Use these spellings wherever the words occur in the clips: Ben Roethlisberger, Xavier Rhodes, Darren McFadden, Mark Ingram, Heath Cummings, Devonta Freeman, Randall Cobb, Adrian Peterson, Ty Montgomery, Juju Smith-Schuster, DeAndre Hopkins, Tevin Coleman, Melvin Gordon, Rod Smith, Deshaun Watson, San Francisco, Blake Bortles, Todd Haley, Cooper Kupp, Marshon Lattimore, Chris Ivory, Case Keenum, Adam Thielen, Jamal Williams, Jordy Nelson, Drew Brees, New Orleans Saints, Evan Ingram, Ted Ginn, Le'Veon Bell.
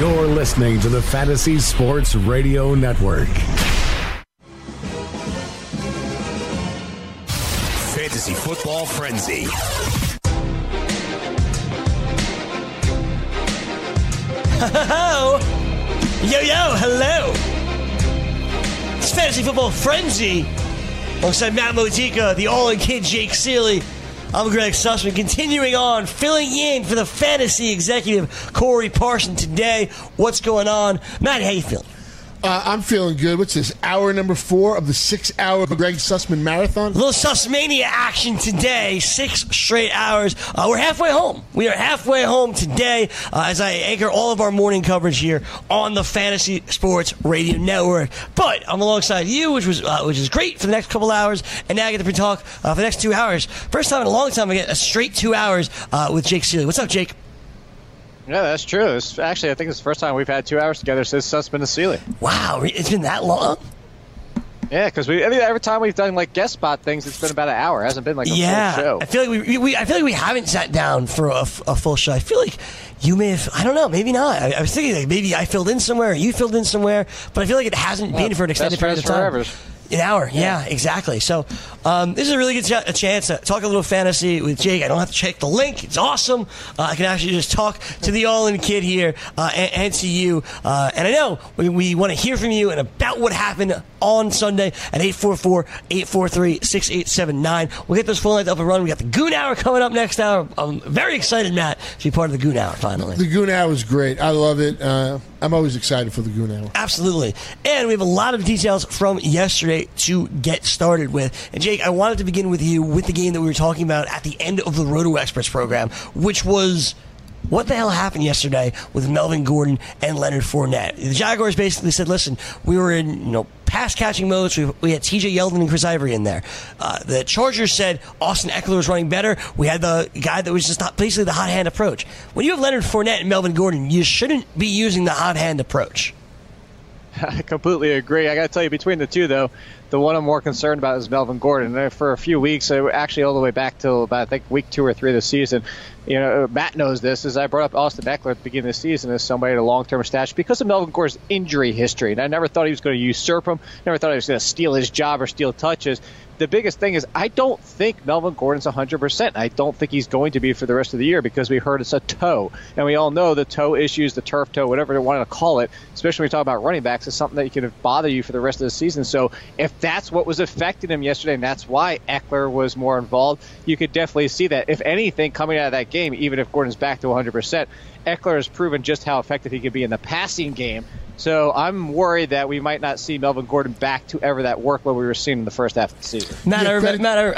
You're listening to the Fantasy Sports Radio Network. Fantasy Football Frenzy. Ho, yo, hello. It's Fantasy Football Frenzy. Alongside Matt Modica, the all-in-kid Jake Ciely. I'm Greg Sussman, continuing on, filling in for the fantasy executive, Corey Parson, today. What's going on? Matt, how you feeling? I'm feeling good. What's this, hour number 4 of the 6-hour Greg Sussman Marathon? A little Sussmania action today, 6 straight hours. We're halfway home. We are halfway home today as I anchor all of our morning coverage here on the Fantasy Sports Radio Network. But I'm alongside you, which is great for the next couple hours, and now I get to talk for the next 2 hours. First time in a long time I get a straight 2 hours with Jake Ciely. What's up, Jake? Yeah, that's true. Actually, I think it's the first time we've had 2 hours together since Sussman and Ciely. Wow, it's been that long? Yeah, because every time we've done like guest spot things, it's been about an hour. It hasn't been like a full show. I feel like we haven't sat down for a full show. I feel like you may have. I don't know. Maybe not. I was thinking like maybe I filled in somewhere, or you filled in somewhere, but I feel like it hasn't been for an extended period of time. Forever. An hour, yeah, exactly. So this is a really good chance to talk a little fantasy with Jake. I don't have to check the link. It's awesome. I can actually just talk to the all-in kid here and to you. And I know we want to hear from you and about what happened on Sunday at 844-843-6879. We'll get those full lines up and running. We got the Goon Hour coming up next hour. I'm very excited, Matt, to be part of the Goon Hour finally. The Goon Hour is great. I love it. I'm always excited for the Goon Hour. Absolutely. And we have a lot of details from yesterday to get started with. And Jake, I wanted to begin with you with the game that we were talking about at the end of the Roto Experts program, which was what the hell happened yesterday with Melvin Gordon and Leonard Fournette. The Jaguars basically said, listen, we were in pass-catching modes. We had TJ Yeldon and Chris Ivory in there. The Chargers said Austin Ekeler was running better. We had the guy that was just not basically the hot hand approach. When you have Leonard Fournette and Melvin Gordon, you shouldn't be using the hot hand approach. I completely agree. I got to tell you, between the two, though, the one I'm more concerned about is Melvin Gordon. And for a few weeks, actually all the way back till about, I think, week 2 or 3 of the season, Matt knows this, is I brought up Austin Ekeler at the beginning of the season as somebody to long-term stash because of Melvin Gordon's injury history. And I never thought he was going to usurp him. Never thought he was going to steal his job or steal touches. The biggest thing is I don't think Melvin Gordon's 100%. I don't think he's going to be for the rest of the year because we heard it's a toe. And we all know the toe issues, the turf toe, whatever they want to call it, especially when we talk about running backs, is something that can bother you for the rest of the season. So if that's what was affecting him yesterday and that's why Ekeler was more involved, you could definitely see that. If anything, coming out of that game, even if Gordon's back to 100%, Ekeler has proven just how effective he could be in the passing game. So I'm worried that we might not see Melvin Gordon back to ever that workload we were seeing in the first half of the season. Matt, I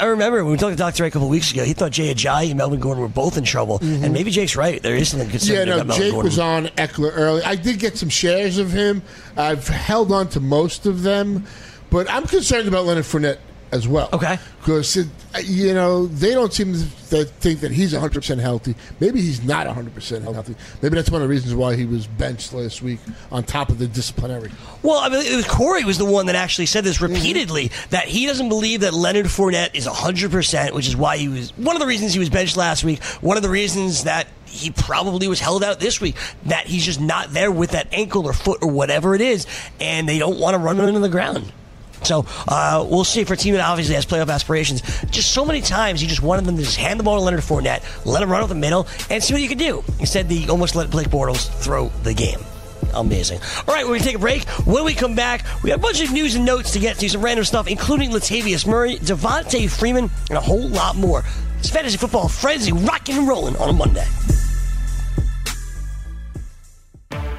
remember when we talked to Dr. Ray a couple of weeks ago, he thought Jay Ajayi and Melvin Gordon were both in trouble. Mm-hmm. And maybe Jake's right. There is something concerning about Melvin Gordon. Was on Ekeler early. I did get some shares of him. I've held on to most of them. But I'm concerned about Leonard Fournette as well. Okay. Because, they don't seem to think that he's 100% healthy. Maybe he's not 100% healthy. Maybe that's one of the reasons why he was benched last week on top of the disciplinary. Well, I mean, Corey was the one that actually said this repeatedly, that he doesn't believe that Leonard Fournette is 100%, which is why he was one of the reasons he was benched last week, one of the reasons that he probably was held out this week, that he's just not there with that ankle or foot or whatever it is, and they don't want to run him into the ground. So we'll see for a team that obviously has playoff aspirations. Just so many times you just wanted them to just hand the ball to Leonard Fournette, let him run up the middle, and see what you could do. Instead, they almost let Blake Bortles throw the game. Amazing. All right, we're going to take a break. When we come back, we got a bunch of news and notes to get to, some random stuff, including Latavius Murray, Devonta Freeman, and a whole lot more. It's Fantasy Football Frenzy, rocking and rolling on a Monday.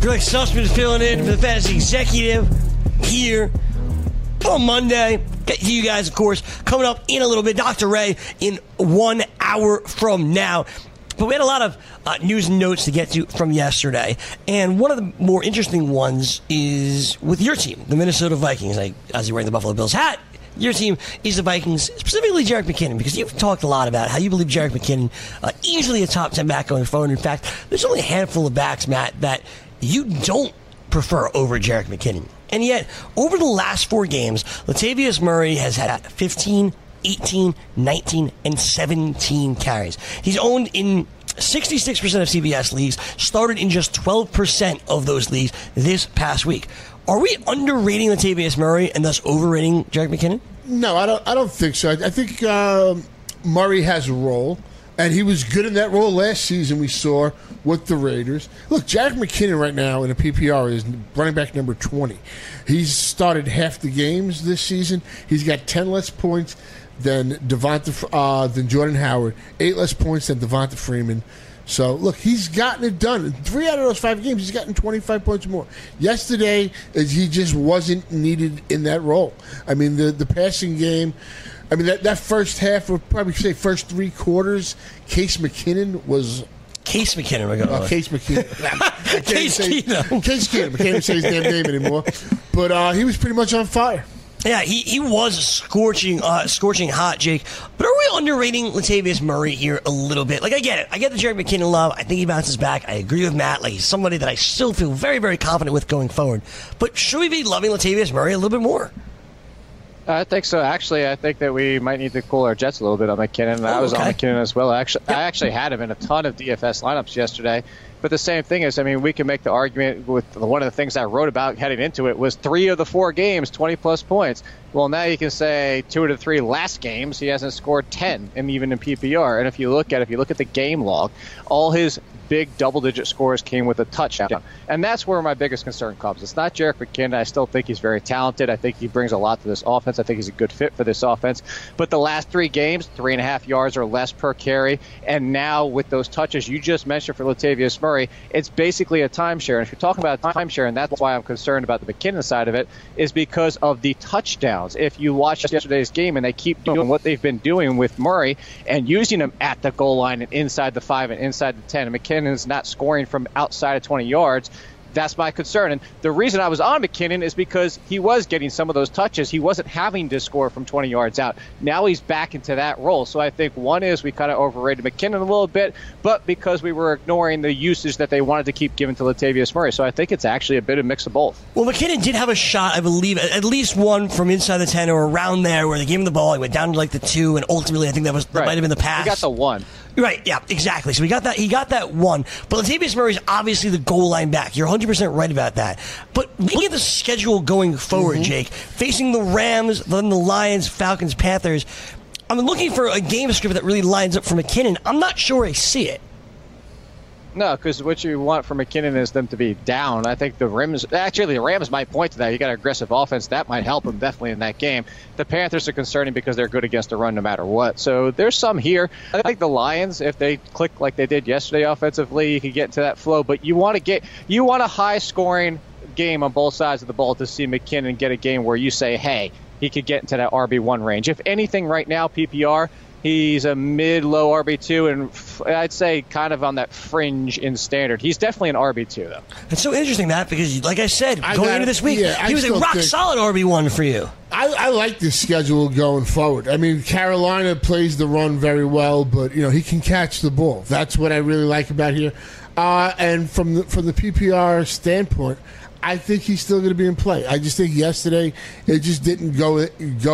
Greg Sussman filling in for the Fantasy Executive here on Monday. Get to you guys, of course, coming up in a little bit. Dr. Ray in 1 hour from now. But we had a lot of news and notes to get to from yesterday. And one of the more interesting ones is with your team, the Minnesota Vikings. As you're wearing the Buffalo Bills hat, your team is the Vikings, specifically Jerick McKinnon, because you've talked a lot about how you believe Jerick McKinnon easily a top 10 back going forward. In fact, there's only a handful of backs, Matt, that you don't prefer over Jerick McKinnon. And yet, over the last four games, Latavius Murray has had 15, 18, 19, and 17 carries. He's owned in 66% of CBS leagues, started in just 12% of those leagues this past week. Are we underrating Latavius Murray and thus overrating Jerick McKinnon? No, I don't think so. I think Murray has a role, and he was good in that role last season we saw with the Raiders. Look, Jerick McKinnon right now in a PPR is running back number 20. He's started half the games this season. He's got 10 less points than Jordan Howard, 8 less points than Devonta Freeman. So, look, he's gotten it done. In 3 out of those 5 games, he's gotten 25 points or more. Yesterday, he just wasn't needed in that role. I mean, the passing game, I mean, that first half, or probably say first 3 quarters, Case McKinnon. Case Keenum. I can't even say his damn name anymore. But he was pretty much on fire. Yeah, he was scorching hot, Jake. But are we underrating Latavius Murray here a little bit? Like, I get it. I get the Jerick McKinnon love. I think he bounces back. I agree with Matt. Like, he's somebody that I still feel very, very confident with going forward. But should we be loving Latavius Murray a little bit more? I think so. Actually, I think that we might need to cool our jets a little bit on McKinnon. I was on McKinnon as well. Actually, yep. I actually had him in a ton of DFS lineups yesterday. But the same thing is, I mean, we can make the argument with one of the things I wrote about heading into it was 3 of the 4 games, 20-plus points. Well, now you can say 2 of the 3 last games, he hasn't scored 10, and even in PPR. And if you look at the game log, all his big double-digit scores came with a touchdown. And that's where my biggest concern comes. It's not Jerick McKinnon. I still think he's very talented. I think he brings a lot to this offense. I think he's a good fit for this offense. But the last 3 games, 3.5 yards or less per carry. And now with those touches you just mentioned for Latavius Murray, it's basically a timeshare. And if you're talking about a timeshare, and that's why I'm concerned about the McKinnon side of it, is because of the touchdowns. If you watched yesterday's game and they keep doing what they've been doing with Murray and using him at the goal line and inside the 5 and inside the 10, and McKinnon is not scoring from outside of 20 yards, that's my concern. And the reason I was on McKinnon is because he was getting some of those touches. He wasn't having to score from 20 yards out. Now he's back into that role. So I think one is we kind of overrated McKinnon a little bit, but because we were ignoring the usage that they wanted to keep giving to Latavius Murray. So I think it's actually a bit of a mix of both. Well, McKinnon did have a shot, I believe, at least one from inside the 10 or around there where they gave him the ball. He went down to like the 2, and ultimately I think that might have been the pass. He got the 1. Right, yeah, exactly. So he got that 1. But Latavius Murray is obviously the goal line back. You're 100% right about that. But looking at the schedule going forward, Jake, facing the Rams, then the Lions, Falcons, Panthers, I'm looking for a game script that really lines up for McKinnon. I'm not sure I see it. No, because what you want from McKinnon is them to be down. I think the Rams might point to that. You got an aggressive offense. That might help them definitely in that game. The Panthers are concerning because they're good against the run no matter what. So there's some here. I think the Lions, if they click like they did yesterday offensively, you could get into that flow. But you want a high-scoring game on both sides of the ball to see McKinnon get a game where you say, hey, he could get into that RB1 range. If anything right now, PPR, he's a mid-low RB2, and I'd say kind of on that fringe in standard. He's definitely an RB2, though. It's so interesting, Matt, because like I said, going into this week, he was a rock-solid RB1 for you. I like this schedule going forward. I mean, Carolina plays the run very well, but you know he can catch the ball. That's what I really like about here. And from the PPR standpoint, I think he's still going to be in play. I just think yesterday it just didn't go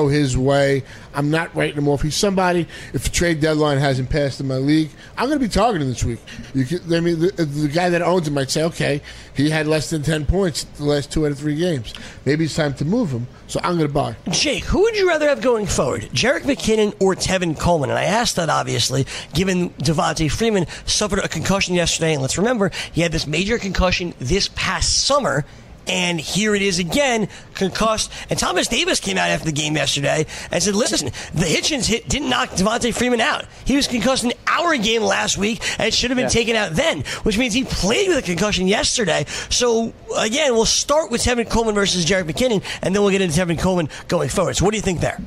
his way. I'm not writing him off. He's somebody, if the trade deadline hasn't passed in my league, I'm going to be targeting this week. The guy that owns him might say, okay, he had less than 10 points the last 2 out of 3 games. Maybe it's time to move him, so I'm going to buy. Jake, who would you rather have going forward, Jerick McKinnon or Tevin Coleman? And I asked that, obviously, given Devonta Freeman suffered a concussion yesterday. And let's remember, he had this major concussion this past summer. And here it is again, concussed. And Thomas Davis came out after the game yesterday and said, listen, the Hitchens hit didn't knock Devonta Freeman out. He was concussed in our game last week and should have been taken out then, which means he played with a concussion yesterday. So, again, we'll start with Tevin Coleman versus Jerick McKinnon, and then we'll get into Tevin Coleman going forward. So what do you think there?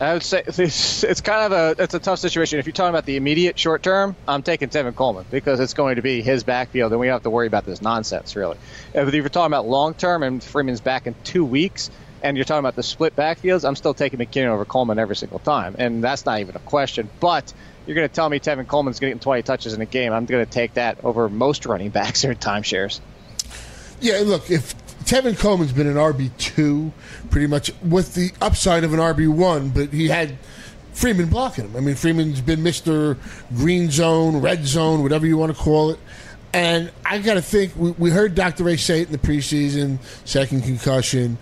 I would say it's kind of a tough situation. If you're talking about the immediate short term, I'm taking Tevin Coleman because it's going to be his backfield, and we don't have to worry about this nonsense, really. If you're talking about long term and Freeman's back in 2 weeks, and you're talking about the split backfields, I'm still taking McKinnon over Coleman every single time, and that's not even a question. But you're going to tell me Tevin Coleman's going to get 20 touches in a game. I'm going to take that over most running backs or timeshares. Yeah, look, if Tevin Coleman's been an RB2 pretty much with the upside of an RB1, but he had Freeman blocking him. I mean, Freeman's been Mr. Green Zone, Red Zone, whatever you want to call it. And I got to think, we heard Dr. Ray say it in the preseason, second concussion.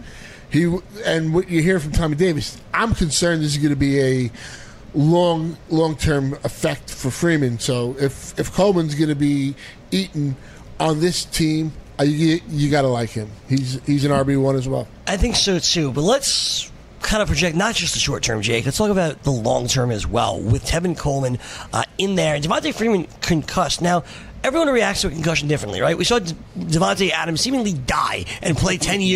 And what you hear from Tommy Davis, I'm concerned this is going to be a long-term effect for Freeman. So if Coleman's going to be eaten on this team, you got to like him. He's an RB1 as well. I think so, too. But let's kind of project not just the short term, Jake. Let's talk about the long term as well with Tevin Coleman in there. And Devonta Freeman concussed. Now, everyone reacts to a concussion differently, right? We saw Devontae Adams seemingly die and play 10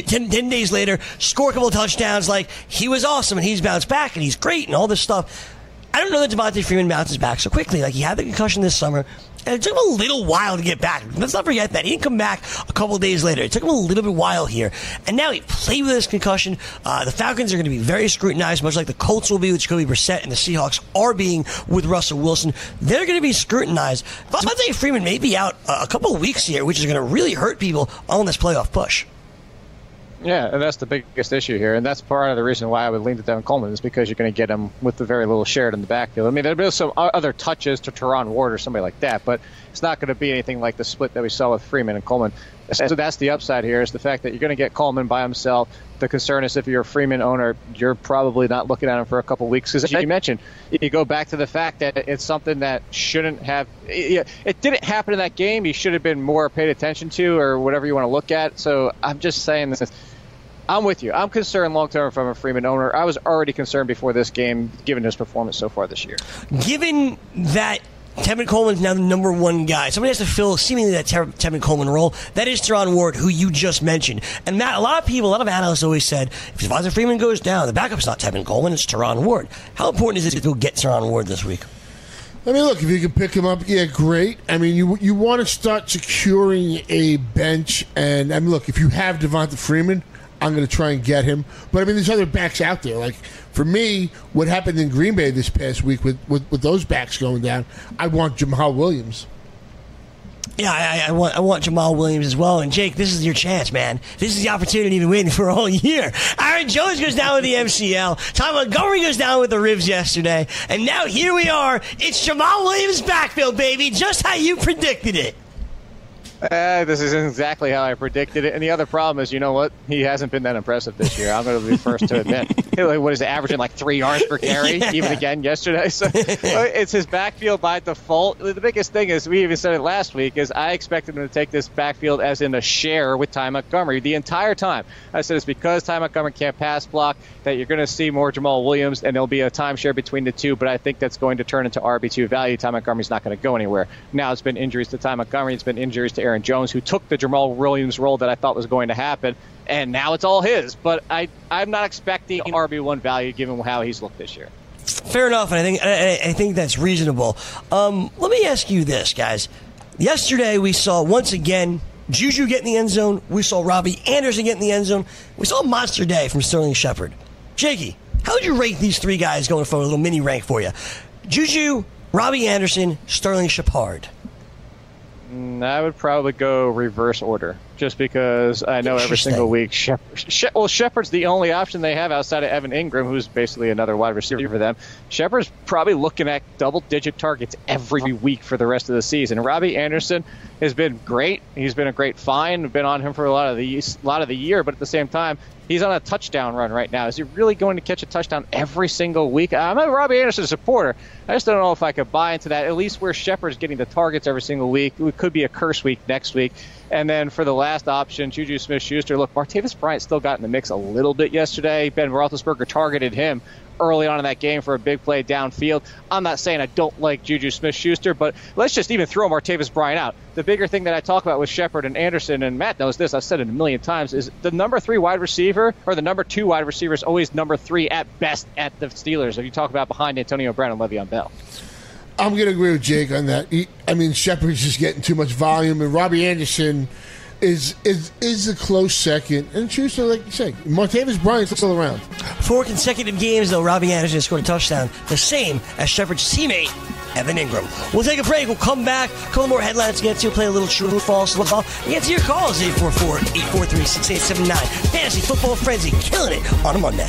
days later, score a couple of touchdowns. Like, he was awesome, and he's bounced back, and he's great, and all this stuff. I don't know that Devonta Freeman bounces back so quickly. Like, he had the concussion this summer. And it took him a little while to get back. Let's not forget that. He didn't come back a couple of days later. It took him a little bit while here. And now he played with his concussion. The Falcons are going to be very scrutinized, much like the Colts will be with Jacoby Brissett and the Seahawks are being with Russell Wilson. They're going to be scrutinized. Devonta Freeman may be out a couple of weeks here, which is going to really hurt people on this playoff push. Yeah, and that's the biggest issue here, and that's part of the reason why I would lean to Tevin Coleman is because you're going to get him with the very little shared in the backfield. I mean, there'll be some other touches to Tyron Ward or somebody like that, but it's not going to be anything like the split that we saw with Freeman and Coleman. So that's the upside here is the fact that you're going to get Coleman by himself. The concern is if you're a Freeman owner, you're probably not looking at him for a couple weeks because, as you mentioned, you go back to the fact that it's something that shouldn't have – it didn't happen in that game. You should have been more paid attention to or whatever you want to look at. So I'm just saying this. I'm with you. I'm concerned long-term if I'm a Freeman owner. I was already concerned before this game, given his performance so far this year. Given that Tevin Coleman's now the number one guy, somebody has to fill seemingly that Tevin Coleman role. That is Tyron Ward, who you just mentioned. And Matt, a lot of people, a lot of analysts always said, if Devonta Freeman goes down, the backup's not Tevin Coleman, it's Tyron Ward. How important is it to go get Tyron Ward this week? I mean, look, if you can pick him up, yeah, great. I mean, you want to start securing a bench. And, I mean, look, if you have Devonta Freeman, I'm going to try and get him. But, I mean, there's other backs out there. Like, for me, what happened in Green Bay this past week with those backs going down, I want Jamal Williams. Yeah, I want Jamal Williams as well. And, Jake, this is your chance, man. This is the opportunity you've been waiting for all year. Aaron Jones goes down with the MCL. Ty Montgomery goes down with the ribs yesterday. And now here we are. It's Jamal Williams' backfield, baby, just how you predicted it. This is exactly how I predicted it. And the other problem is, you know what? He hasn't been that impressive this year. I'm going to be first to admit. What is it, averaging like 3 yards per carry, even again yesterday? So it's his backfield by default. The biggest thing is, we even said it last week, is I expected him to take this backfield as in a share with Ty Montgomery the entire time. I said it's because Ty Montgomery can't pass block that you're going to see more Jamal Williams, and there'll be a timeshare between the two, but I think that's going to turn into RB2 value. Ty Montgomery's not going to go anywhere. Now it's been injuries to Ty Montgomery. It's been injuries to Aaron Jones, who took the Jamal Williams role that I thought was going to happen, and now it's all his. But I'm not expecting RB1 value given how he's looked this year. Fair enough, and I think that's reasonable. Let me ask you this, guys. Yesterday we saw, once again, Juju get in the end zone. We saw Robbie Anderson get in the end zone. We saw a monster day from Sterling Shepard. Jakey, how would you rate these three guys going forward? A little mini rank for you. Juju, Robbie Anderson, Sterling Shepard. I would probably go reverse order just because I know every single week Shepard's the only option they have outside of Evan Ingram, who's basically another wide receiver for them. Shepard's probably looking at double-digit targets every week for the rest of the season. Robbie Anderson has been great. He's been a great find. We've been on him for a lot of the year, but at the same time, he's on a touchdown run right now. Is he really going to catch a touchdown every single week? I'm a Robbie Anderson supporter. I just don't know if I could buy into that, at least where Shepard's getting the targets every single week. It could be a curse week next week. And then for the last last option, Juju Smith-Schuster. Look, Martavis Bryant still got in the mix a little bit yesterday. Ben Roethlisberger targeted him early on in that game for a big play downfield. I'm not saying I don't like Juju Smith-Schuster, but let's just even throw Martavis Bryant out. The bigger thing that I talk about with Shepard and Anderson, and Matt knows this, I've said it a million times, is the number three wide receiver or the number two wide receiver is always number three at best at the Steelers, if you talk about behind Antonio Brown and Le'Veon Bell. I'm going to agree with Jake on that. Shepard's just getting too much volume, and Robbie Anderson is a close second. And Schuster, like you say, Martavis Bryant's still around. 4 consecutive games, though, Robbie Anderson scored a touchdown, the same as Shepard's teammate, Evan Ingram. We'll take a break. We'll come back. A couple more headlines to get to. Play a little true or false. Get to your calls, 844-843-6879. Fantasy Football Frenzy, killing it on a Monday.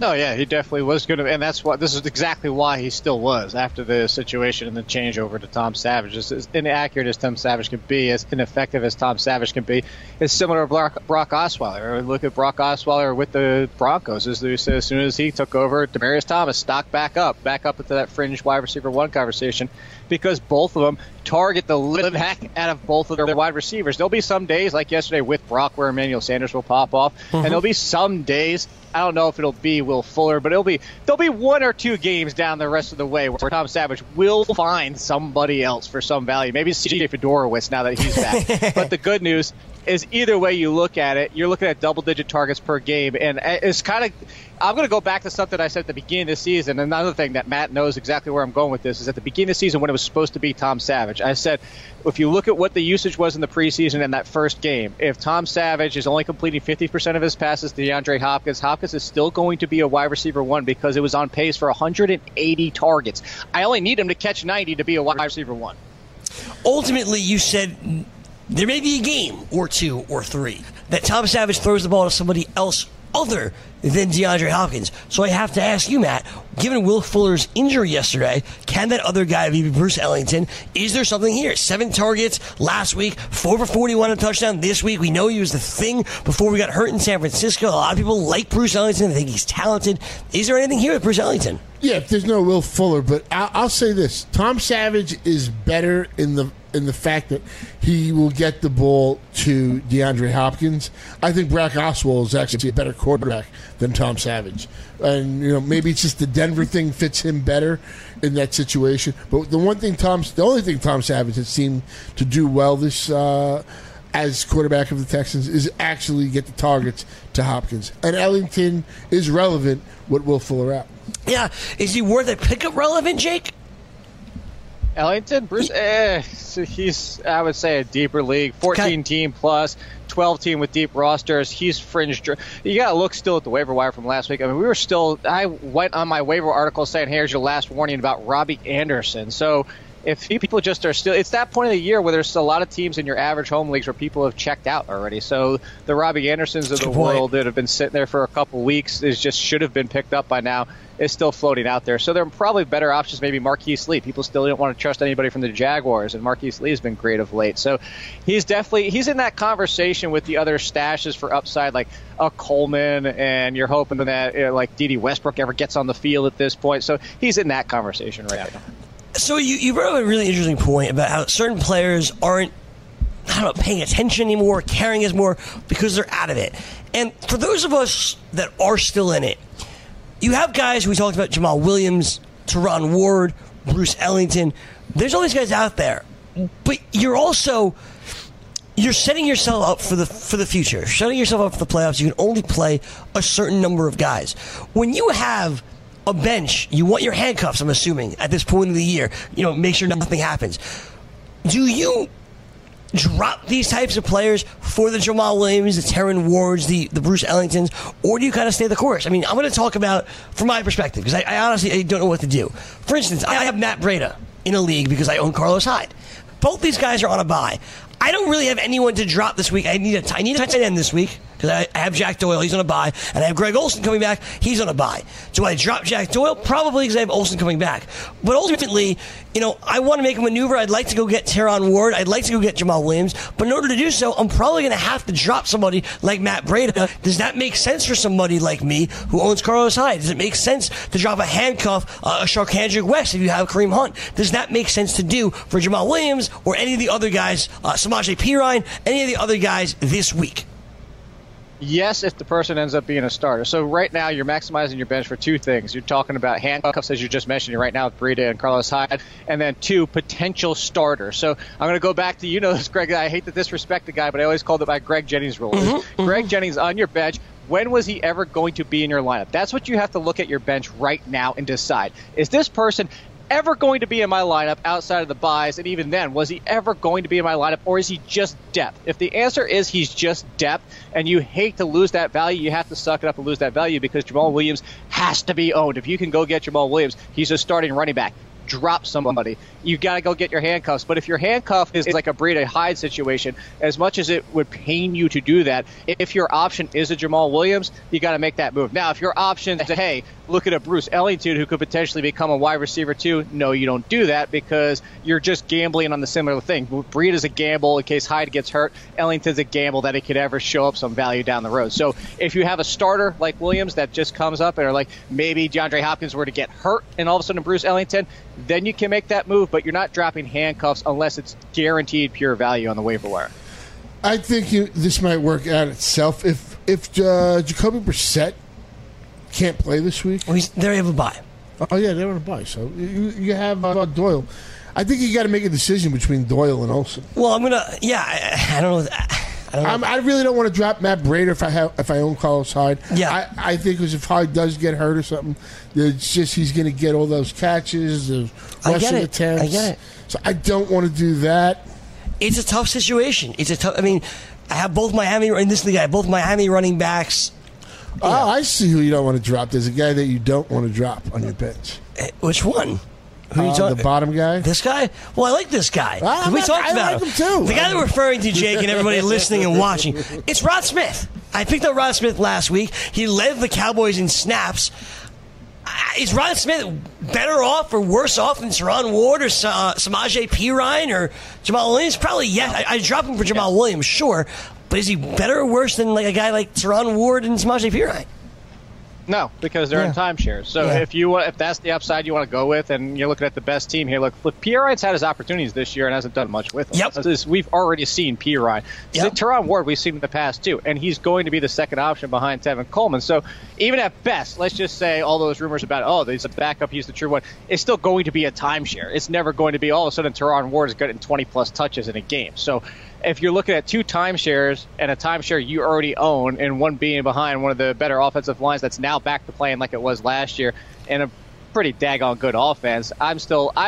No, yeah, he definitely was good, and that's why this is exactly why he still was after the situation and the changeover to Tom Savage. As inaccurate as Tom Savage can be, as ineffective as Tom Savage can be, it's similar to Brock Osweiler. Look at Brock Osweiler with the Broncos. As soon as he took over, Demaryius Thomas stock back up into that fringe wide receiver one conversation, because both of them target the living heck out of both of their wide receivers. There'll be some days like yesterday with Brock where Emmanuel Sanders will pop off, and there'll be some days. I don't know if it'll be Will Fuller, but there'll be one or two games down the rest of the way where Tom Savage will find somebody else for some value. Maybe it's CJ Fedorowicz now that he's back. But the good news is either way you look at it, you're looking at double-digit targets per game. And it's kind of – I'm going to go back to something I said at the beginning of the season. Another thing that Matt knows exactly where I'm going with this is at the beginning of the season when it was supposed to be Tom Savage, I said if you look at what the usage was in the preseason in that first game, if Tom Savage is only completing 50% of his passes to DeAndre Hopkins, Hopkins is still going to be a wide receiver one because it was on pace for 180 targets. I only need him to catch 90 to be a wide receiver one. Ultimately, you said – there may be a game or two or three that Tom Savage throws the ball to somebody else other than DeAndre Hopkins. So I have to ask you, Matt, given Will Fuller's injury yesterday, can that other guy be Bruce Ellington? Is there something here? 7 targets last week, 4 for 41, a touchdown this week. We know he was the thing before we got hurt in San Francisco. A lot of people like Bruce Ellington. They think he's talented. Is there anything here with Bruce Ellington? Yeah, there's no Will Fuller, but I'll say this. Tom Savage is better in the fact that he will get the ball to DeAndre Hopkins. I think Brock Osweiler is actually a better quarterback than Tom Savage. And, maybe it's just the Denver thing fits him better in that situation. But the only thing Tom Savage has seemed to do well this as quarterback of the Texans is actually get the targets to Hopkins. And Ellington is relevant with Will Fuller out. Yeah. Is he worth a pickup relevant, Jake? Ellington, Bruce, he's, I would say, a deeper league, 14-team plus, 12-team with deep rosters. He's fringed. You got to look still at the waiver wire from last week. I mean, I went on my waiver article saying, here's your last warning about Robbie Anderson. So if people just are still, it's that point of the year where there's a lot of teams in your average home leagues where people have checked out already. So the Robbie Andersons of the world that have been sitting there for a couple weeks should have been picked up by now. Is still floating out there. So there are probably better options, maybe Marquise Lee. People still don't want to trust anybody from the Jaguars, and Marquise Lee has been great of late. So he's in that conversation with the other stashes for upside, like a Coleman, and you're hoping that like Dede Westbrook ever gets on the field at this point. So he's in that conversation right now. So you brought up a really interesting point about how certain players aren't paying attention anymore, caring as more because they're out of it. And for those of us that are still in it, you have guys, we talked about Jamal Williams, Tyron Ward, Bruce Ellington. There's all these guys out there. But you're also setting yourself up for the future. Setting yourself up for the playoffs. You can only play a certain number of guys. When you have a bench, you want your handcuffs, I'm assuming, at this point of the year. Make sure nothing happens. Do you drop these types of players for the Jamal Williams, the Terran Wards, the Bruce Ellingtons, or do you kind of stay the course? I mean, I'm going to talk about, from my perspective, because I honestly don't know what to do. For instance, I have Matt Breida in a league because I own Carlos Hyde. Both these guys are on a bye. I don't really have anyone to drop this week. I need a tight end this week because I have Jack Doyle. He's on a bye. And I have Greg Olsen coming back. He's on a bye. Do I drop Jack Doyle? Probably because I have Olsen coming back. But ultimately, I want to make a maneuver. I'd like to go get Terron Ward. I'd like to go get Jamal Williams. But in order to do so, I'm probably going to have to drop somebody like Matt Breida. Does that make sense for somebody like me who owns Carlos Hyde? Does it make sense to drop a handcuff, a Sharkhandrick West if you have Kareem Hunt? Does that make sense to do for Jamal Williams or any of the other guys, Samaje Perine, any of the other guys this week? Yes, if the person ends up being a starter. So right now you're maximizing your bench for two things. You're talking about handcuffs, as you just mentioned right now with Breida and Carlos Hyde, and then two potential starters. So I'm going to go back to, this Greg guy. I hate to disrespect the guy, but I always called it by Greg Jennings rule. Mm-hmm. Greg Jennings on your bench. When was he ever going to be in your lineup? That's what you have to look at your bench right now and decide. Is this person ever going to be in my lineup outside of the buys? And even then, was he ever going to be in my lineup, or is he just depth? If the answer is he's just depth and you hate to lose that value, you have to suck it up and lose that value because Jamal Williams has to be owned. If you can go get Jamal Williams, he's a starting running back. drop somebody, you got to go get your handcuffs. But if your handcuff is like a Breida Hyde situation, as much as it would pain you to do that, if your option is a Jamal Williams, you got to make that move. Now, if your option is, hey, look at a Bruce Ellington who could potentially become a wide receiver too, no, you don't do that because you're just gambling on the similar thing. Breida's a gamble in case Hyde gets hurt. Ellington's a gamble that he could ever show up some value down the road. So if you have a starter like Williams that just comes up and are like, maybe DeAndre Hopkins were to get hurt and all of a sudden Bruce Ellington, then you can make that move, but you're not dropping handcuffs unless it's guaranteed pure value on the waiver wire. I think this might work out itself. If Jacoby Brissett can't play this week. Well, they have a bye. Oh, yeah, they have a bye. So you have Doyle. I think you got to make a decision between Doyle and Olsen. Well, I'm going to – yeah, I don't know. I really don't want to drop Matt Breida if I own Carlos Hyde. Yeah. I think because if Hyde does get hurt or something, it's just he's going to get all those catches, the rushing attempts. I get it. So I don't want to do that. It's a tough situation. I mean, I have both Miami – in this league, I have both Miami running backs – yeah. Oh, I see who you don't want to drop. There's a guy that you don't want to drop on your bench. Which one? Who you talking? The bottom guy? This guy? Well, I like this guy. We talked about him. I like him too. The guy that we're referring to, Jake, and everybody listening and watching, it's Rod Smith. I picked up Rod Smith last week. He led the Cowboys in snaps. Is Rod Smith better off or worse off than Tyron Ward or Samaje Perine or Jamal Williams? Probably yes. I drop him for Jamal Williams, sure. But is he better or worse than like a guy like Tyron Ward and Samaje Perine? No, because they're in timeshares. So if that's the upside you want to go with, and you're looking at the best team here, look, Perrine's had his opportunities this year and hasn't done much with them. Yep. We've already seen Perine. Yep. Tyron Ward we've seen in the past too, and he's going to be the second option behind Tevin Coleman. So even at best, let's just say all those rumors about, oh, he's a backup, he's the true one, it's still going to be a timeshare. It's never going to be all of a sudden Tyron Ward is getting 20-plus touches in a game. So if you're looking at two timeshares and a timeshare you already own and one being behind one of the better offensive lines that's now back to playing like it was last year and a pretty daggone good offense, I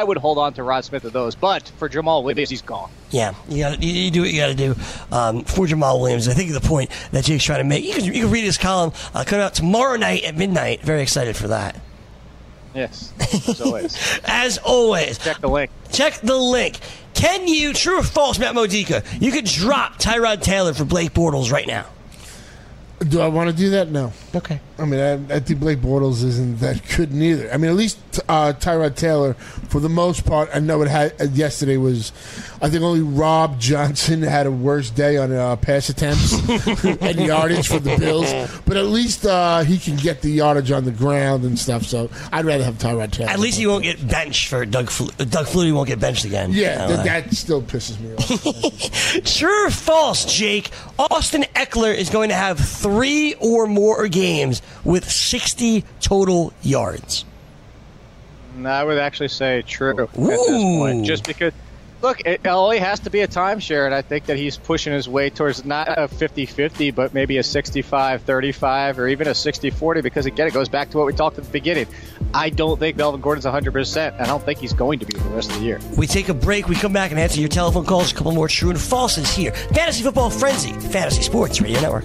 would hold on to Rod Smith of those. But for Jamal Williams, he's gone. Yeah, you do what you got to do for Jamal Williams. I think the point that Jake's trying to make, you can read his column coming out tomorrow night at midnight. Very excited for that. Yes, as always. As always. Check the link. Can you, true or false, Matt Modica, you could drop Tyrod Taylor for Blake Bortles right now? Do I want to do that? No. Okay. I mean, I think Blake Bortles isn't that good neither. I mean, at least Tyrod Tayllo, for the most part, I know it had yesterday was, I think only Rob Johnson had a worse day on pass attempts and yardage for the Bills. But at least he can get the yardage on the ground and stuff. So I'd rather have Tyrod Taylor. At least he won't get benched for Doug Flutie won't get benched again. Yeah, that still pisses me off. True or false, Jake? Austin Ekeler is going to have 3 or more games with 60 total yards. I would actually say true at this point. Just because, look, it only has to be a timeshare, and I think that he's pushing his way towards not a 50-50, but maybe a 65-35 or even a 60-40 because, again, it goes back to what we talked at the beginning. I don't think Melvin Gordon's 100%. I don't think he's going to be for the rest of the year. We take a break. We come back and answer your telephone calls. A couple more true and falses here. Fantasy Football Frenzy, Fantasy Sports Radio Network.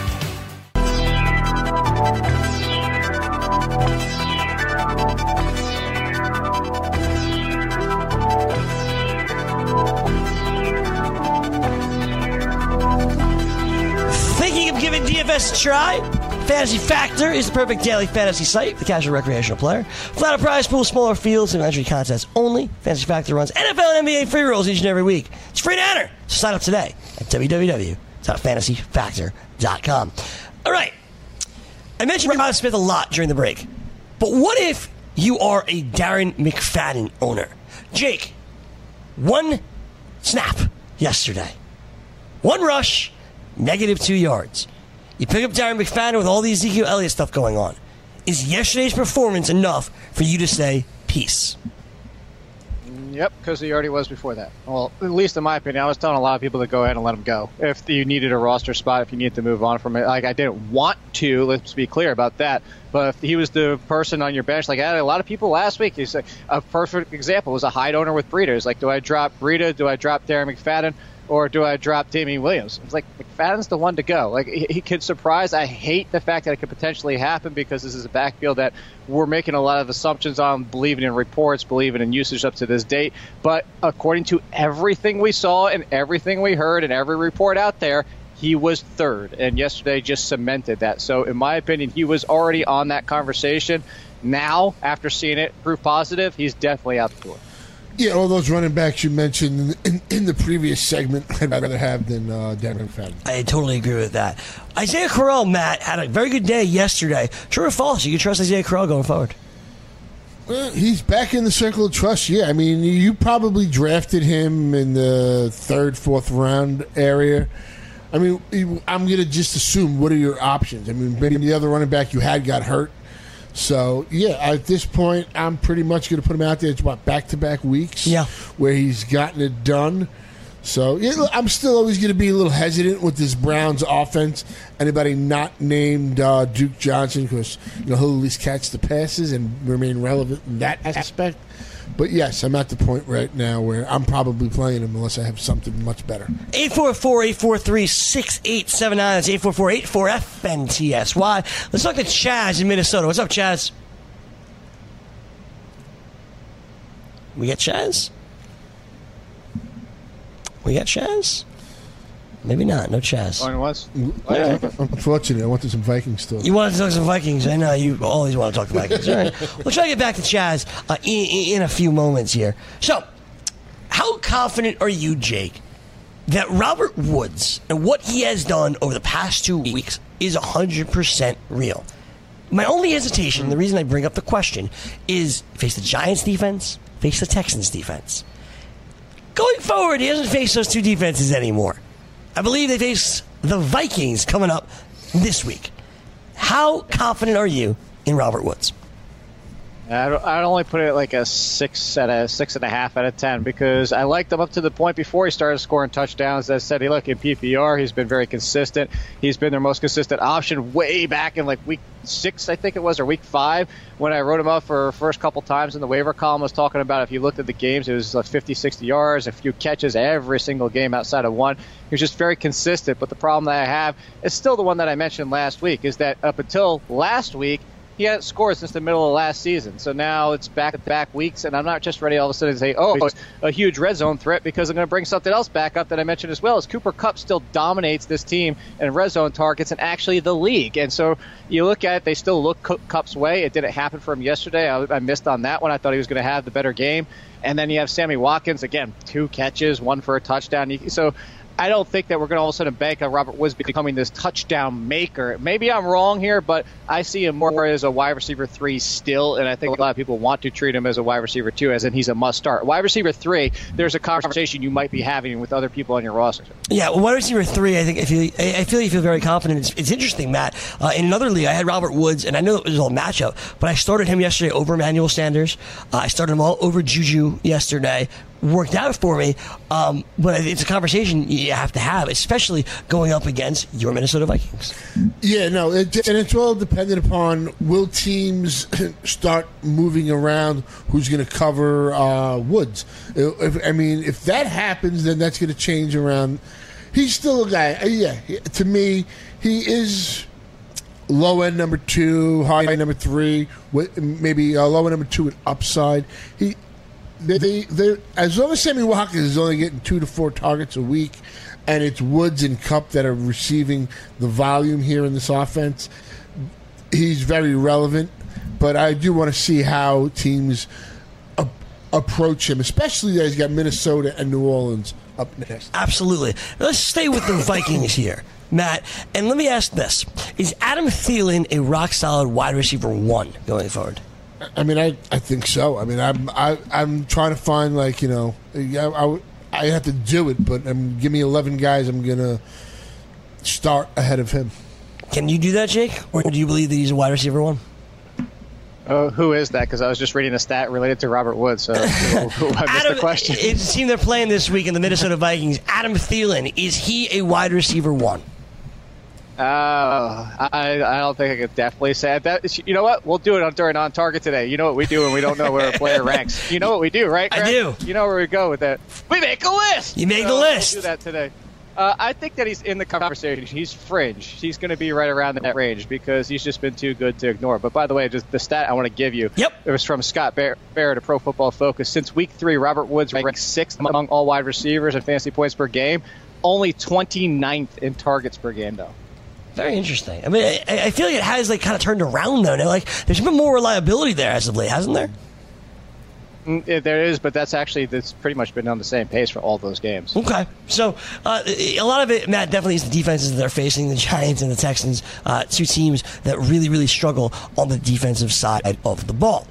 Thinking of giving DFS a try? Fantasy Factor is the perfect daily fantasy site for the casual recreational player. Flatter prize pool, smaller fields, and entry contests only. Fantasy Factor runs NFL and NBA free rolls each and every week. It's free to enter. So sign up today at www.fantasyfactor.com. All right. I mentioned Rod Smith a lot during the break, but what if you are a Darren McFadden owner? Jake, one snap yesterday. One rush, -2 yards. You pick up Darren McFadden with all the Ezekiel Elliott stuff going on. Is yesterday's performance enough for you to say peace? Yep, because he already was before that. Well, at least in my opinion, I was telling a lot of people to go ahead and let him go. If you needed a roster spot, if you needed to move on from it, like I didn't want to, let's be clear about that. But if he was the person on your bench, like I had a lot of people last week, he's like, a perfect example was a high owner with Breida. It's like, do I drop Breida? Do I drop Darren McFadden? Or do I drop Damian Williams? It's like McFadden's the one to go. Like he could surprise. I hate the fact that it could potentially happen because this is a backfield that we're making a lot of assumptions on, believing in reports, believing in usage up to this date. But according to everything we saw and everything we heard and every report out there, he was third. And yesterday just cemented that. So in my opinion, he was already on that conversation. Now, after seeing it prove positive, he's definitely out the door. Yeah, all those running backs you mentioned in the previous segment, I'd rather have than Darren McFadden. I totally agree with that. Isaiah Correll, Matt, had a very good day yesterday. True or false, you can trust Isaiah Correll going forward? Well, he's back in the circle of trust, yeah. I mean, you probably drafted him in the third, fourth round area. I mean, I'm going to just assume, what are your options? I mean, maybe the other running back you had got hurt. So, yeah, at this point, I'm pretty much going to put him out there. It's about back-to-back weeks where he's gotten it done. So, yeah, I'm still always going to be a little hesitant with this Browns offense. Anybody not named Duke Johnson, because he'll at least catch the passes and remain relevant in that aspect. But, yes, I'm at the point right now where I'm probably playing him unless I have something much better. 844-843-6879. It's 844-84-FNTSY. Let's talk to Chaz in Minnesota. What's up, Chaz? We got Chaz? Maybe not. No Chaz. Right. Unfortunately, I wanted some Vikings talk. You wanted to talk some Vikings. I know. You always want to talk to Vikings. All right. We'll try to get back to Chaz in a few moments here. So, how confident are you, Jake, that Robert Woods and what he has done over the past 2 weeks is 100% real? My only hesitation, the reason I bring up the question, is face the Giants defense, face the Texans defense. Going forward, he doesn't face those two defenses anymore. I believe they face the Vikings coming up this week. How confident are you in Robert Woods? I'd only put it like a 6.5 out of 10 because I liked him up to the point before he started scoring touchdowns. As I said, look, in PPR, he's been very consistent. He's been their most consistent option way back in like week 6, I think it was, or week 5, when I wrote him up for the first couple times in the waiver column. I was talking about if you looked at the games, it was like 50, 60 yards, a few catches every single game outside of one. He was just very consistent. But the problem that I have is still the one that I mentioned last week, is that up until last week, he hadn't scored since the middle of last season. So now it's back-to-back weeks, and I'm not just ready all of a sudden to say, oh, it's a huge red zone threat, because I'm going to bring something else back up that I mentioned as well, is Cooper Kupp still dominates this team in red zone targets and actually the league. And so you look at it, they still look Kupp's way. It didn't happen for him yesterday. I missed on that one. I thought he was going to have the better game. And then you have Sammy Watkins, again, 2 catches, 1 for a touchdown. So I don't think that we're going to all of a sudden bank on Robert Woods becoming this touchdown maker. Maybe I'm wrong here, but I see him more as a wide receiver 3 still, and I think a lot of people want to treat him as a wide receiver 2, as in he's a must-start. Wide receiver 3, there's a conversation you might be having with other people on your roster. Yeah, well, wide receiver 3, I think I feel you feel very confident. It's interesting, Matt. In another league, I had Robert Woods, and I know it was all matchup, but I started him yesterday over Emmanuel Sanders. I started him all over Juju yesterday. Worked out for me, but it's a conversation you have to have, especially going up against your Minnesota Vikings. Yeah, no, and it's all dependent upon will teams start moving around who's going to cover Woods. If that happens, then that's going to change around. He's still a guy. Yeah, to me, he is low end number 2, high end number 3, maybe low end number 2 and upside. They as long as Sammy Watkins is only getting 2 to 4 targets a week, and it's Woods and Kupp that are receiving the volume here in this offense, he's very relevant. But I do want to see how teams approach him, especially that he's got Minnesota and New Orleans up next. Absolutely. Let's stay with the Vikings here, Matt. And let me ask this. Is Adam Thielen a rock-solid wide receiver 1 going forward? I mean, I think so. I mean, I'm trying to find, like, I have to do it, but give me 11 guys I'm going to start ahead of him. Can you do that, Jake? Or do you believe that he's a wide receiver one? Who is that? Because I was just reading a stat related to Robert Woods, so I missed the question. It's the team they're playing this week in the Minnesota Vikings. Adam Thielen, is he a wide receiver one? I don't think I could definitely say that. You know what? We'll do it during On Target today. You know what we do when we don't know where a player ranks. You know what we do, right, Greg? I do. You know where we go with that. We make a list. You make the list. We'll do that today. I think that he's in the conversation. He's fringe. He's going to be right around that range because he's just been too good to ignore. But by the way, just the stat I want to give you. Yep. It was from Scott Barrett of Pro Football Focus. Since week 3, Robert Woods ranked 6th among all wide receivers in fantasy points per game, only 29th in targets per game, though. Very interesting. I mean, I feel like it has like kind of turned around though. Now, like, there's been more reliability there as of late, hasn't there? There is, but that's pretty much been on the same pace for all those games. Okay, so a lot of it, Matt, definitely is the defenses that they're facing, the Giants and the Texans, two teams that really, really struggle on the defensive side of the ball.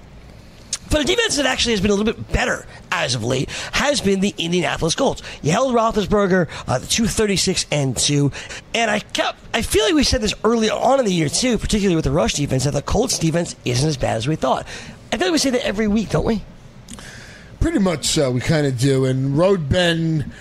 But a defense that actually has been a little bit better as of late has been the Indianapolis Colts. You held Roethlisberger the 236-2, and I feel like we said this early on in the year too, particularly with the rush defense, that the Colts defense isn't as bad as we thought. I feel like we say that every week, don't we? Pretty much so. We kind of do. And Road Ben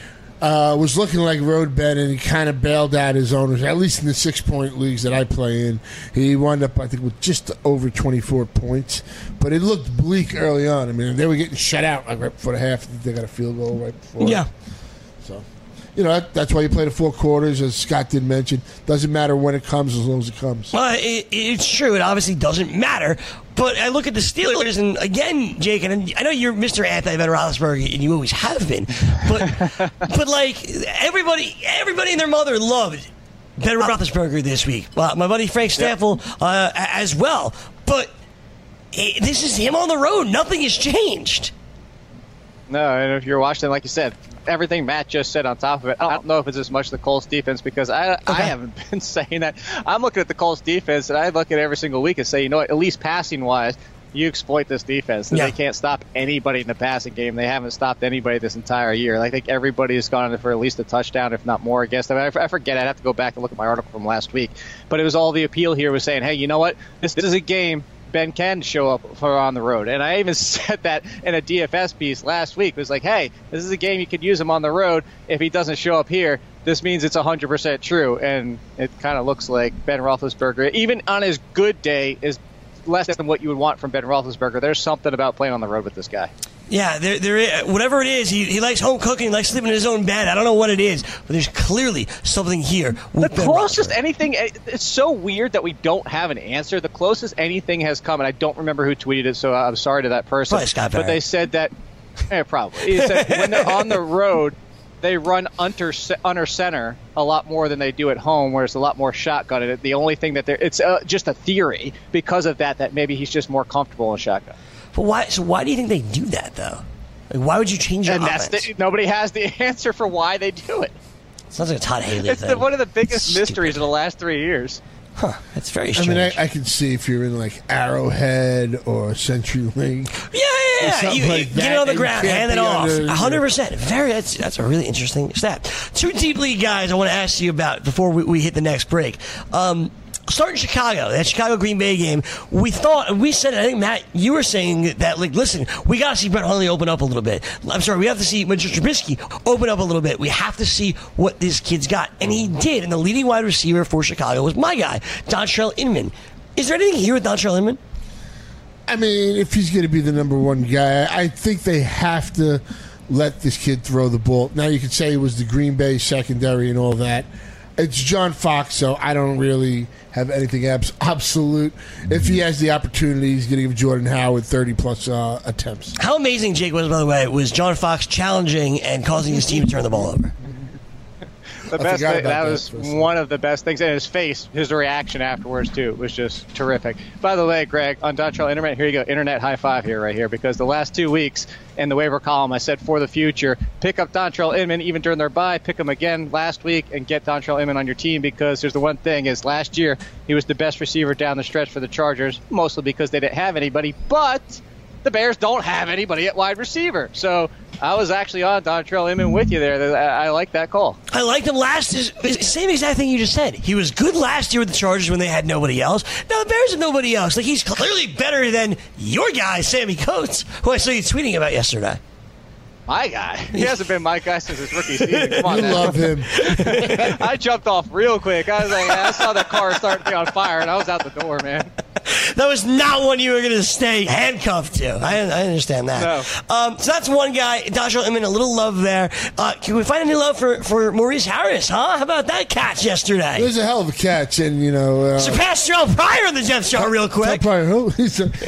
was looking like Road Ben, and he kind of bailed out his owners, at least in the 6-point leagues that I play in. He wound up, I think, with just over 24 points. But it looked bleak early on. I mean, they were getting shut out like right before the half. They got a field goal right before. Yeah. So, you know, that's why you play the four quarters, as Scott did mention. Doesn't matter when it comes as long as it comes. Well, it's true. It obviously doesn't matter. But I look at the Steelers, and again, Jake, and I know you're Mr. Anti-Ben Roethlisberger, and you always have been, but like everybody and their mother loved Ben Roethlisberger this week. My buddy Frank Staffel as well. But this is him on the road. Nothing has changed. No, and if you're watching, like you said, everything Matt just said on top of it, I don't know if it's as much the Colts defense because I haven't been saying that. I'm looking at the Colts defense, and I look at it every single week and say, you know what, at least passing-wise, you exploit this defense. Yeah. They can't stop anybody in the passing game. They haven't stopped anybody this entire year. I think everybody has gone for at least a touchdown, if not more, against them. I forget. I'd have to go back and look at my article from last week. But it was all the appeal here was saying, hey, you know what, this is a game Ben can show up for on the road. And I even said that in a DFS piece last week. It was like, hey, this is a game you could use him on the road. If he doesn't show up here, this means it's 100% true. And it kind of looks like Ben Roethlisberger, even on his good day, is less than what you would want from Ben Roethlisberger. There's something about playing on the road with this guy. Yeah, there, whatever it is, he likes home cooking, he likes sleeping in his own bed. I don't know what it is, but there's clearly something here. The closest anything, it's so weird that we don't have an answer. The closest anything has come, and I don't remember who tweeted it, so I'm sorry to that person. Probably Scott Barrett. But they said that, probably. He said when they're on the road, they run under center a lot more than they do at home, where it's a lot more shotgun. And the only thing that it's just a theory because of that maybe he's just more comfortable in shotgun. But why? So why do you think they do that, though? Like, why would you change your offense? Nobody has the answer for why they do it. Sounds like a Todd Haley thing. It's one of the biggest mysteries of the last 3 years. Huh, that's very strange. I mean, I can see if you're in, like, Arrowhead or CenturyLink. Yeah. You get it on the ground, hand it off. 100%. That's a really interesting stat. Two deep league guys I want to ask you about before we hit the next break. Starting Chicago, that Chicago-Green Bay game, we said it, I think, Matt, you were saying that, like, listen, we got to see Brett Hundley open up a little bit. I'm sorry, we have to see Mitchell Trubisky open up a little bit. We have to see what this kid's got. And he did, and the leading wide receiver for Chicago was my guy, Dontrell Inman. Is there anything here with Dontrell Inman? I mean, if he's going to be the number one guy, I think they have to let this kid throw the ball. Now, you could say it was the Green Bay secondary and all that. It's John Fox, so I don't really have anything absolute. If he has the opportunity, he's going to give Jordan Howard 30-plus attempts. How amazing, Jake, was, by the way, was John Fox challenging and causing his team to turn the ball over? That was one of the best things. And his face, his reaction afterwards, too, was just terrific. By the way, Greg, on Dontrell Internet, here you go, internet high five right here, because the last 2 weeks in the waiver column, I said for the future, pick up Dontrell Inman even during their bye, pick him again last week, and get Dontrell Inman on your team, because there's the one thing is last year he was the best receiver down the stretch for the Chargers, mostly because they didn't have anybody, but the Bears don't have anybody at wide receiver. So I was actually on Dontrell Inman with you there. I like that call. I liked him last year. Same exact thing you just said. He was good last year with the Chargers when they had nobody else. Now the Bears have nobody else. Like, he's clearly better than your guy, Sammy Coates, who I saw you tweeting about yesterday. My guy. He hasn't been my guy since his rookie season. Come on, you now. Love him. I jumped off real quick. I was like, I saw that car starting to be on fire, and I was out the door, man. That was not one you were going to stay handcuffed to. I understand that. No. So that's one guy. Dontrell Inman, a little love there. Can we find any love for Maurice Harris, huh? How about that catch yesterday? It was a hell of a catch. And, you know. Surpassed Terrell Pryor in the Jets show real quick. Pryor, who?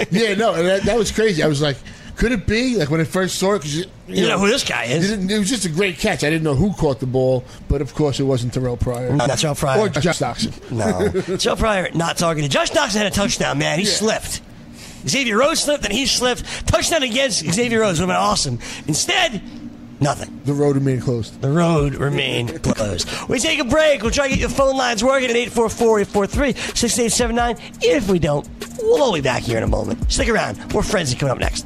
Yeah, no, that was crazy. I was like, could it be? Like, when I first saw it, because you know who this guy is. It was just a great catch. I didn't know who caught the ball, but of course it wasn't Terrell Pryor. No, not Terrell Pryor. Or Josh Doxson. No. Terrell Pryor not targeted. Josh Doxson had a touchdown, man. He slipped. Xavier Rhodes slipped, and he slipped. Touchdown against Xavier Rhodes would have been awesome. Instead, nothing. The road remained closed. We take a break. We'll try to get your phone lines working at 844-843-6879. If we don't, we'll all be back here in a moment. Stick around. More Frenzy coming up next.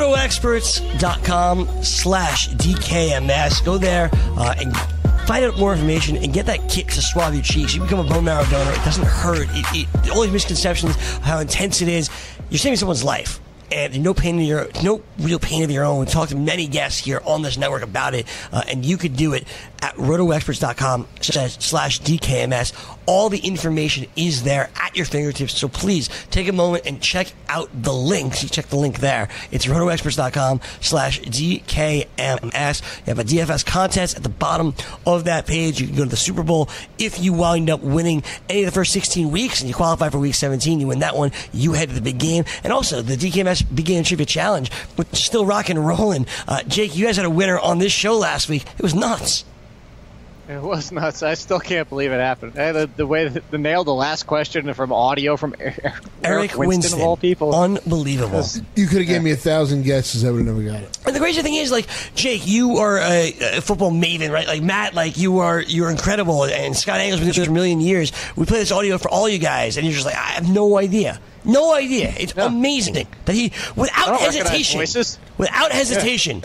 RotoExperts.com/DKMS. Go there and find out more information and get that kit to swab your cheeks. You become a bone marrow donor. It doesn't hurt. The only misconceptions of how intense it is, you're saving someone's life. And no real pain of your own. We've talked to many guests here on this network about it, and you could do it at rotoexperts.com/DKMS. All the information is there at your fingertips, so please take a moment and check out the links. You check the link there. It's rotoexperts.com/DKMS. You have a DFS contest at the bottom of that page. You can go to the Super Bowl. If you wind up winning any of the first 16 weeks and you qualify for Week 17, you win that one, you head to the big game. And also, the DKMS Big Game Trivia Challenge, which is still rocking and rolling. Jake, you guys had a winner on this show last week. It was nuts. It was nuts. I still can't believe it happened. The way that they nailed the last question from audio from Eric Winston, of all people. Unbelievable. You could have gave me 1,000 guesses. I would have never got it. And the crazy thing is, like, Jake, you are a football maven, right? Like, Matt, like, you're incredible. And Scott Angle's been doing this for a million years. We play this audio for all you guys, and you're just like, I have no idea. No idea. It's amazing that he, without hesitation,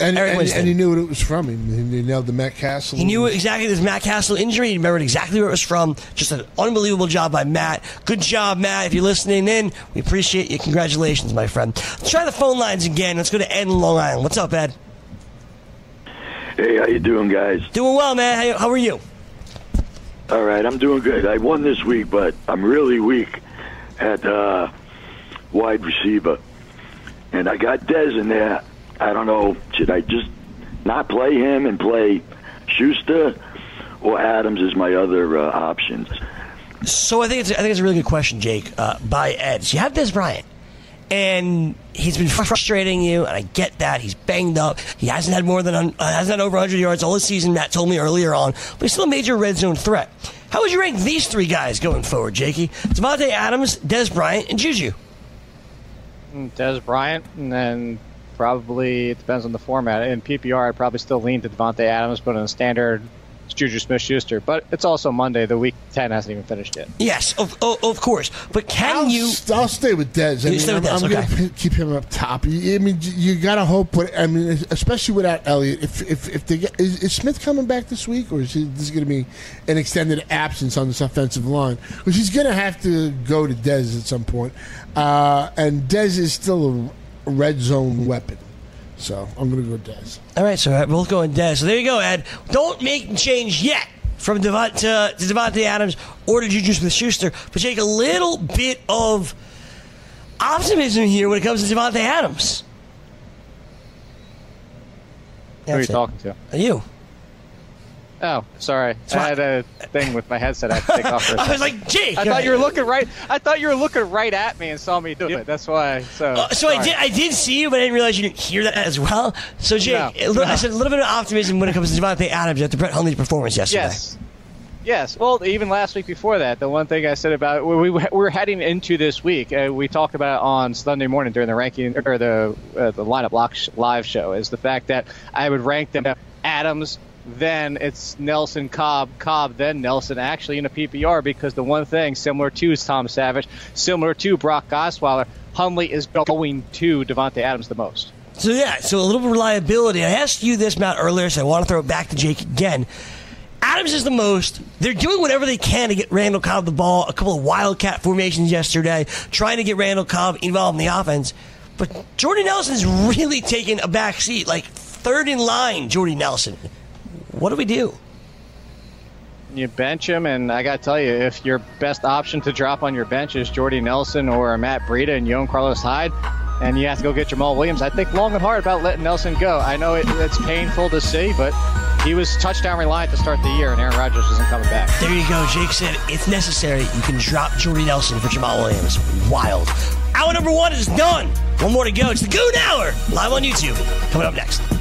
and he knew what it was from. He nailed the Matt Castle. He knew exactly this Matt Castle injury. He remembered exactly where it was from. Just an unbelievable job by Matt. Good job, Matt. If you're listening in, we appreciate you. Congratulations, my friend. Let's try the phone lines again. Let's go to Ed in Long Island. What's up, Ed? Hey, how you doing, guys? Doing well, man. How are you? All right, I'm doing good. I won this week, but I'm really weak at wide receiver, and I got Dez in there. I don't know, should I just not play him and play Schuster, or Adams is my other options? So I think it's a really good question, Jake, by Ed. So you have Dez Bryant, and he's been frustrating you, and I get that. He's banged up. He hasn't had over 100 yards all this season, Matt told me earlier on, but he's still a major red zone threat. How would you rank these three guys going forward, Jakey? Devontae Adams, Dez Bryant, and Juju. Dez Bryant, and then probably, it depends on the format. In PPR, I'd probably still lean to Devontae Adams, but in a standard, it's Juju Smith-Schuster. But it's also Monday. The week 10 hasn't even finished yet. Yes, of course. But I'll stay with Dez. I'm going to keep him up top. I mean, you got to hope. Especially without Elliott. If they get, is Smith coming back this week, or is this going to be an extended absence on this offensive line? Because he's going to have to go to Dez at some point. And Dez is still a red zone weapon. So I'm going to go Dez. All right, so we'll go in Dez. So there you go, Ed. Don't make the change yet from Devonta to Devontae Adams or to Juju Smith-Schuster, but take a little bit of optimism here when it comes to Devontae Adams. Who are you talking to? You. Oh, sorry. I had a thing with my headset I had to take off for a second. I was like, Jake! I thought you were looking right at me and saw me do it. That's why. So I did see you, but I didn't realize you didn't hear that as well. So, Jake, I said a little bit of optimism when it comes to Devontae Adams after Brett Hundley's performance yesterday. Yes. Well, even last week before that, the one thing I said about we're heading into this week. We talked about it on Sunday morning during the ranking or the lineup live show is the fact that I would rank them Adams. Then it's Nelson, Cobb, then Nelson, actually in a PPR, because the one thing similar to is Tom Savage, similar to Brock Osweiler, Hundley is going to Devontae Adams the most. So a little bit of reliability. I asked you this, Matt, earlier, so I want to throw it back to Jake again. Adams is the most. They're doing whatever they can to get Randall Cobb the ball, a couple of wildcat formations yesterday, trying to get Randall Cobb involved in the offense. But Jordy Nelson's really taken a back seat, like third in line, Jordy Nelson. What do we do? You bench him, and I got to tell you, if your best option to drop on your bench is Jordy Nelson or Matt Breida and you own Carlos Hyde, and you have to go get Jamal Williams, I think long and hard about letting Nelson go. I know it's painful to see, but he was touchdown reliant to start the year, and Aaron Rodgers isn't coming back. There you go. Jake said it's necessary. You can drop Jordy Nelson for Jamal Williams. Wild. Hour number 1 is done. One more to go. It's the Goon Hour, live on YouTube. Coming up next.